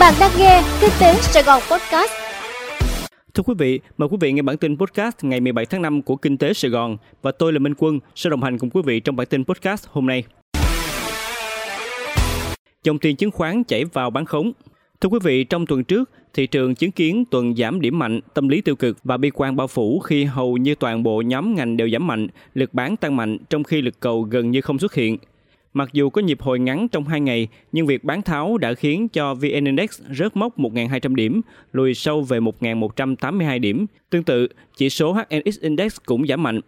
Bạn đang nghe Kinh tế Sài Gòn Podcast. Thưa quý vị, mời quý vị nghe bản tin podcast ngày 17 tháng 5 của Kinh tế Sài Gòn và tôi là Minh Quân sẽ đồng hành cùng quý vị trong bản tin podcast hôm nay. Dòng tiền chứng khoán chảy vào bán khống. Thưa quý vị, trong tuần trước, thị trường chứng kiến tuần giảm điểm mạnh, tâm lý tiêu cực và bi quan bao phủ khi hầu như toàn bộ nhóm ngành đều giảm mạnh, lực bán tăng mạnh trong khi lực cầu gần như không xuất hiện. Mặc dù có nhịp hồi ngắn trong 2 ngày, nhưng việc bán tháo đã khiến cho VN Index rớt mốc 1.200 điểm, lùi sâu về 1.182 điểm. Tương tự, chỉ số HNX Index cũng giảm mạnh.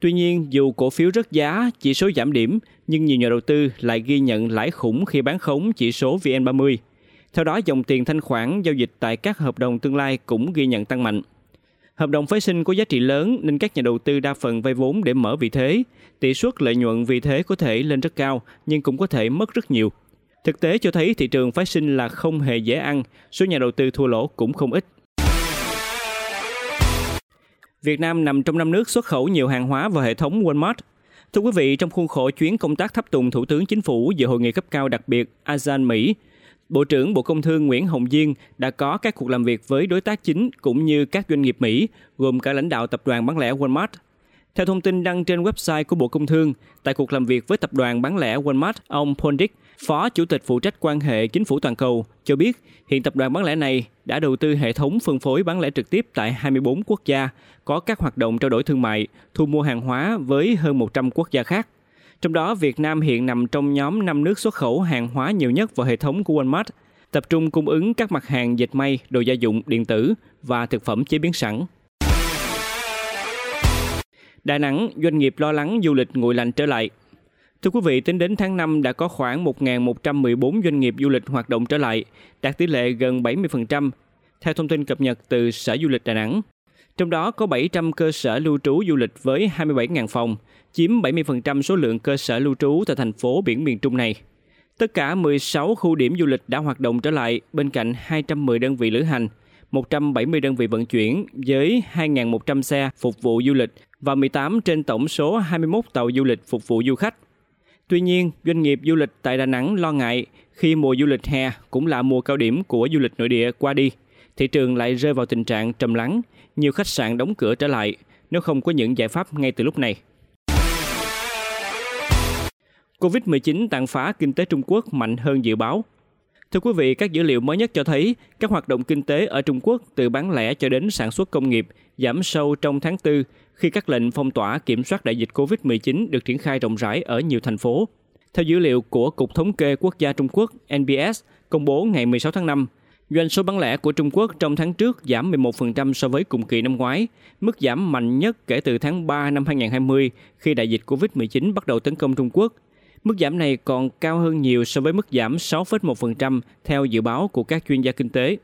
Tuy nhiên, dù cổ phiếu rớt giá, chỉ số giảm điểm, nhưng nhiều nhà đầu tư lại ghi nhận lãi khủng khi bán khống chỉ số VN30. Theo đó, dòng tiền thanh khoản giao dịch tại các hợp đồng tương lai cũng ghi nhận tăng mạnh. Hợp đồng phái sinh có giá trị lớn nên các nhà đầu tư đa phần vay vốn để mở vị thế. Tỷ suất lợi nhuận vì thế có thể lên rất cao nhưng cũng có thể mất rất nhiều. Thực tế cho thấy thị trường phái sinh là không hề dễ ăn, số nhà đầu tư thua lỗ cũng không ít. Việt Nam nằm trong 5 nước xuất khẩu nhiều hàng hóa vào hệ thống Walmart. Thưa quý vị, trong khuôn khổ chuyến công tác tháp tùng Thủ tướng Chính phủ dự hội nghị cấp cao đặc biệt ASEAN-Mỹ, Bộ trưởng Bộ Công Thương Nguyễn Hồng Diên đã có các cuộc làm việc với đối tác chính cũng như các doanh nghiệp Mỹ, gồm cả lãnh đạo tập đoàn bán lẻ Walmart. Theo thông tin đăng trên website của Bộ Công Thương, tại cuộc làm việc với tập đoàn bán lẻ Walmart, ông Pondick, Phó Chủ tịch phụ trách quan hệ chính phủ toàn cầu, cho biết hiện tập đoàn bán lẻ này đã đầu tư hệ thống phân phối bán lẻ trực tiếp tại 24 quốc gia, có các hoạt động trao đổi thương mại, thu mua hàng hóa với hơn 100 quốc gia khác. Trong đó, Việt Nam hiện nằm trong nhóm 5 nước xuất khẩu hàng hóa nhiều nhất vào hệ thống của Walmart, tập trung cung ứng các mặt hàng dệt may, đồ gia dụng, điện tử và thực phẩm chế biến sẵn. Đà Nẵng, doanh nghiệp lo lắng du lịch nguội lạnh trở lại. Thưa quý vị, tính đến tháng 5 đã có khoảng 1.114 doanh nghiệp du lịch hoạt động trở lại, đạt tỷ lệ gần 70%, theo thông tin cập nhật từ Sở Du lịch Đà Nẵng. Trong đó có 700 cơ sở lưu trú du lịch với 27.000 phòng, chiếm 70% số lượng cơ sở lưu trú tại thành phố biển miền Trung này. Tất cả 16 khu điểm du lịch đã hoạt động trở lại, bên cạnh 210 đơn vị lữ hành, 170 đơn vị vận chuyển với 2.100 xe phục vụ du lịch và 18 trên tổng số 21 tàu du lịch phục vụ du khách. Tuy nhiên, doanh nghiệp du lịch tại Đà Nẵng lo ngại khi mùa du lịch hè cũng là mùa cao điểm của du lịch nội địa qua đi. Thị trường lại rơi vào tình trạng trầm lắng, nhiều khách sạn đóng cửa trở lại nếu không có những giải pháp ngay từ lúc này. Covid-19 tàn phá kinh tế Trung Quốc mạnh hơn dự báo. Thưa quý vị, các dữ liệu mới nhất cho thấy các hoạt động kinh tế ở Trung Quốc từ bán lẻ cho đến sản xuất công nghiệp giảm sâu trong tháng 4 khi các lệnh phong tỏa kiểm soát đại dịch Covid-19 được triển khai rộng rãi ở nhiều thành phố. Theo dữ liệu của Cục Thống kê Quốc gia Trung Quốc (NBS) công bố ngày 16 tháng 5, doanh số bán lẻ của Trung Quốc trong tháng trước giảm 11% so với cùng kỳ năm ngoái, mức giảm mạnh nhất kể từ tháng 3 năm 2020 khi đại dịch Covid-19 bắt đầu tấn công Trung Quốc. Mức giảm này còn cao hơn nhiều so với mức giảm 6,1% theo dự báo của các chuyên gia kinh tế.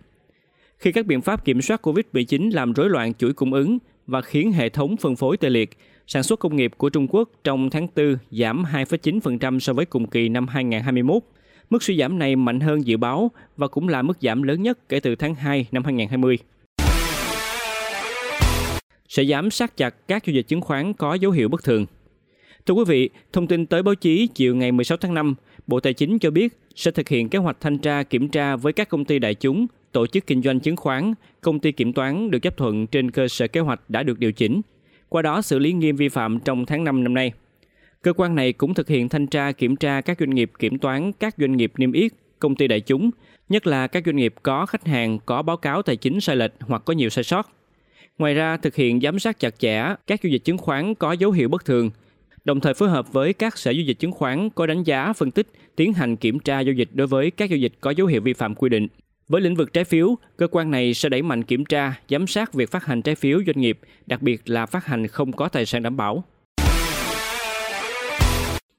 Khi các biện pháp kiểm soát Covid-19 làm rối loạn chuỗi cung ứng và khiến hệ thống phân phối tê liệt, sản xuất công nghiệp của Trung Quốc trong tháng 4 giảm 2,9% so với cùng kỳ năm 2021. Mức suy giảm này mạnh hơn dự báo và cũng là mức giảm lớn nhất kể từ tháng 2 năm 2020. Sẽ giám sát chặt các giao dịch chứng khoán có dấu hiệu bất thường. Thưa quý vị, thông tin tới báo chí chiều ngày 16 tháng 5, Bộ Tài chính cho biết sẽ thực hiện kế hoạch thanh tra kiểm tra với các công ty đại chúng, tổ chức kinh doanh chứng khoán, công ty kiểm toán được chấp thuận trên cơ sở kế hoạch đã được điều chỉnh, qua đó xử lý nghiêm vi phạm trong tháng 5 năm nay. Cơ quan này cũng thực hiện thanh tra kiểm tra các doanh nghiệp kiểm toán, các doanh nghiệp niêm yết, công ty đại chúng, nhất là các doanh nghiệp có khách hàng có báo cáo tài chính sai lệch hoặc có nhiều sai sót. Ngoài ra, thực hiện giám sát chặt chẽ các giao dịch chứng khoán có dấu hiệu bất thường, đồng thời phối hợp với các sở giao dịch chứng khoán có đánh giá, phân tích, tiến hành kiểm tra giao dịch đối với các giao dịch có dấu hiệu vi phạm quy định. Với lĩnh vực trái phiếu, cơ quan này sẽ đẩy mạnh kiểm tra, giám sát việc phát hành trái phiếu doanh nghiệp, đặc biệt là phát hành không có tài sản đảm bảo.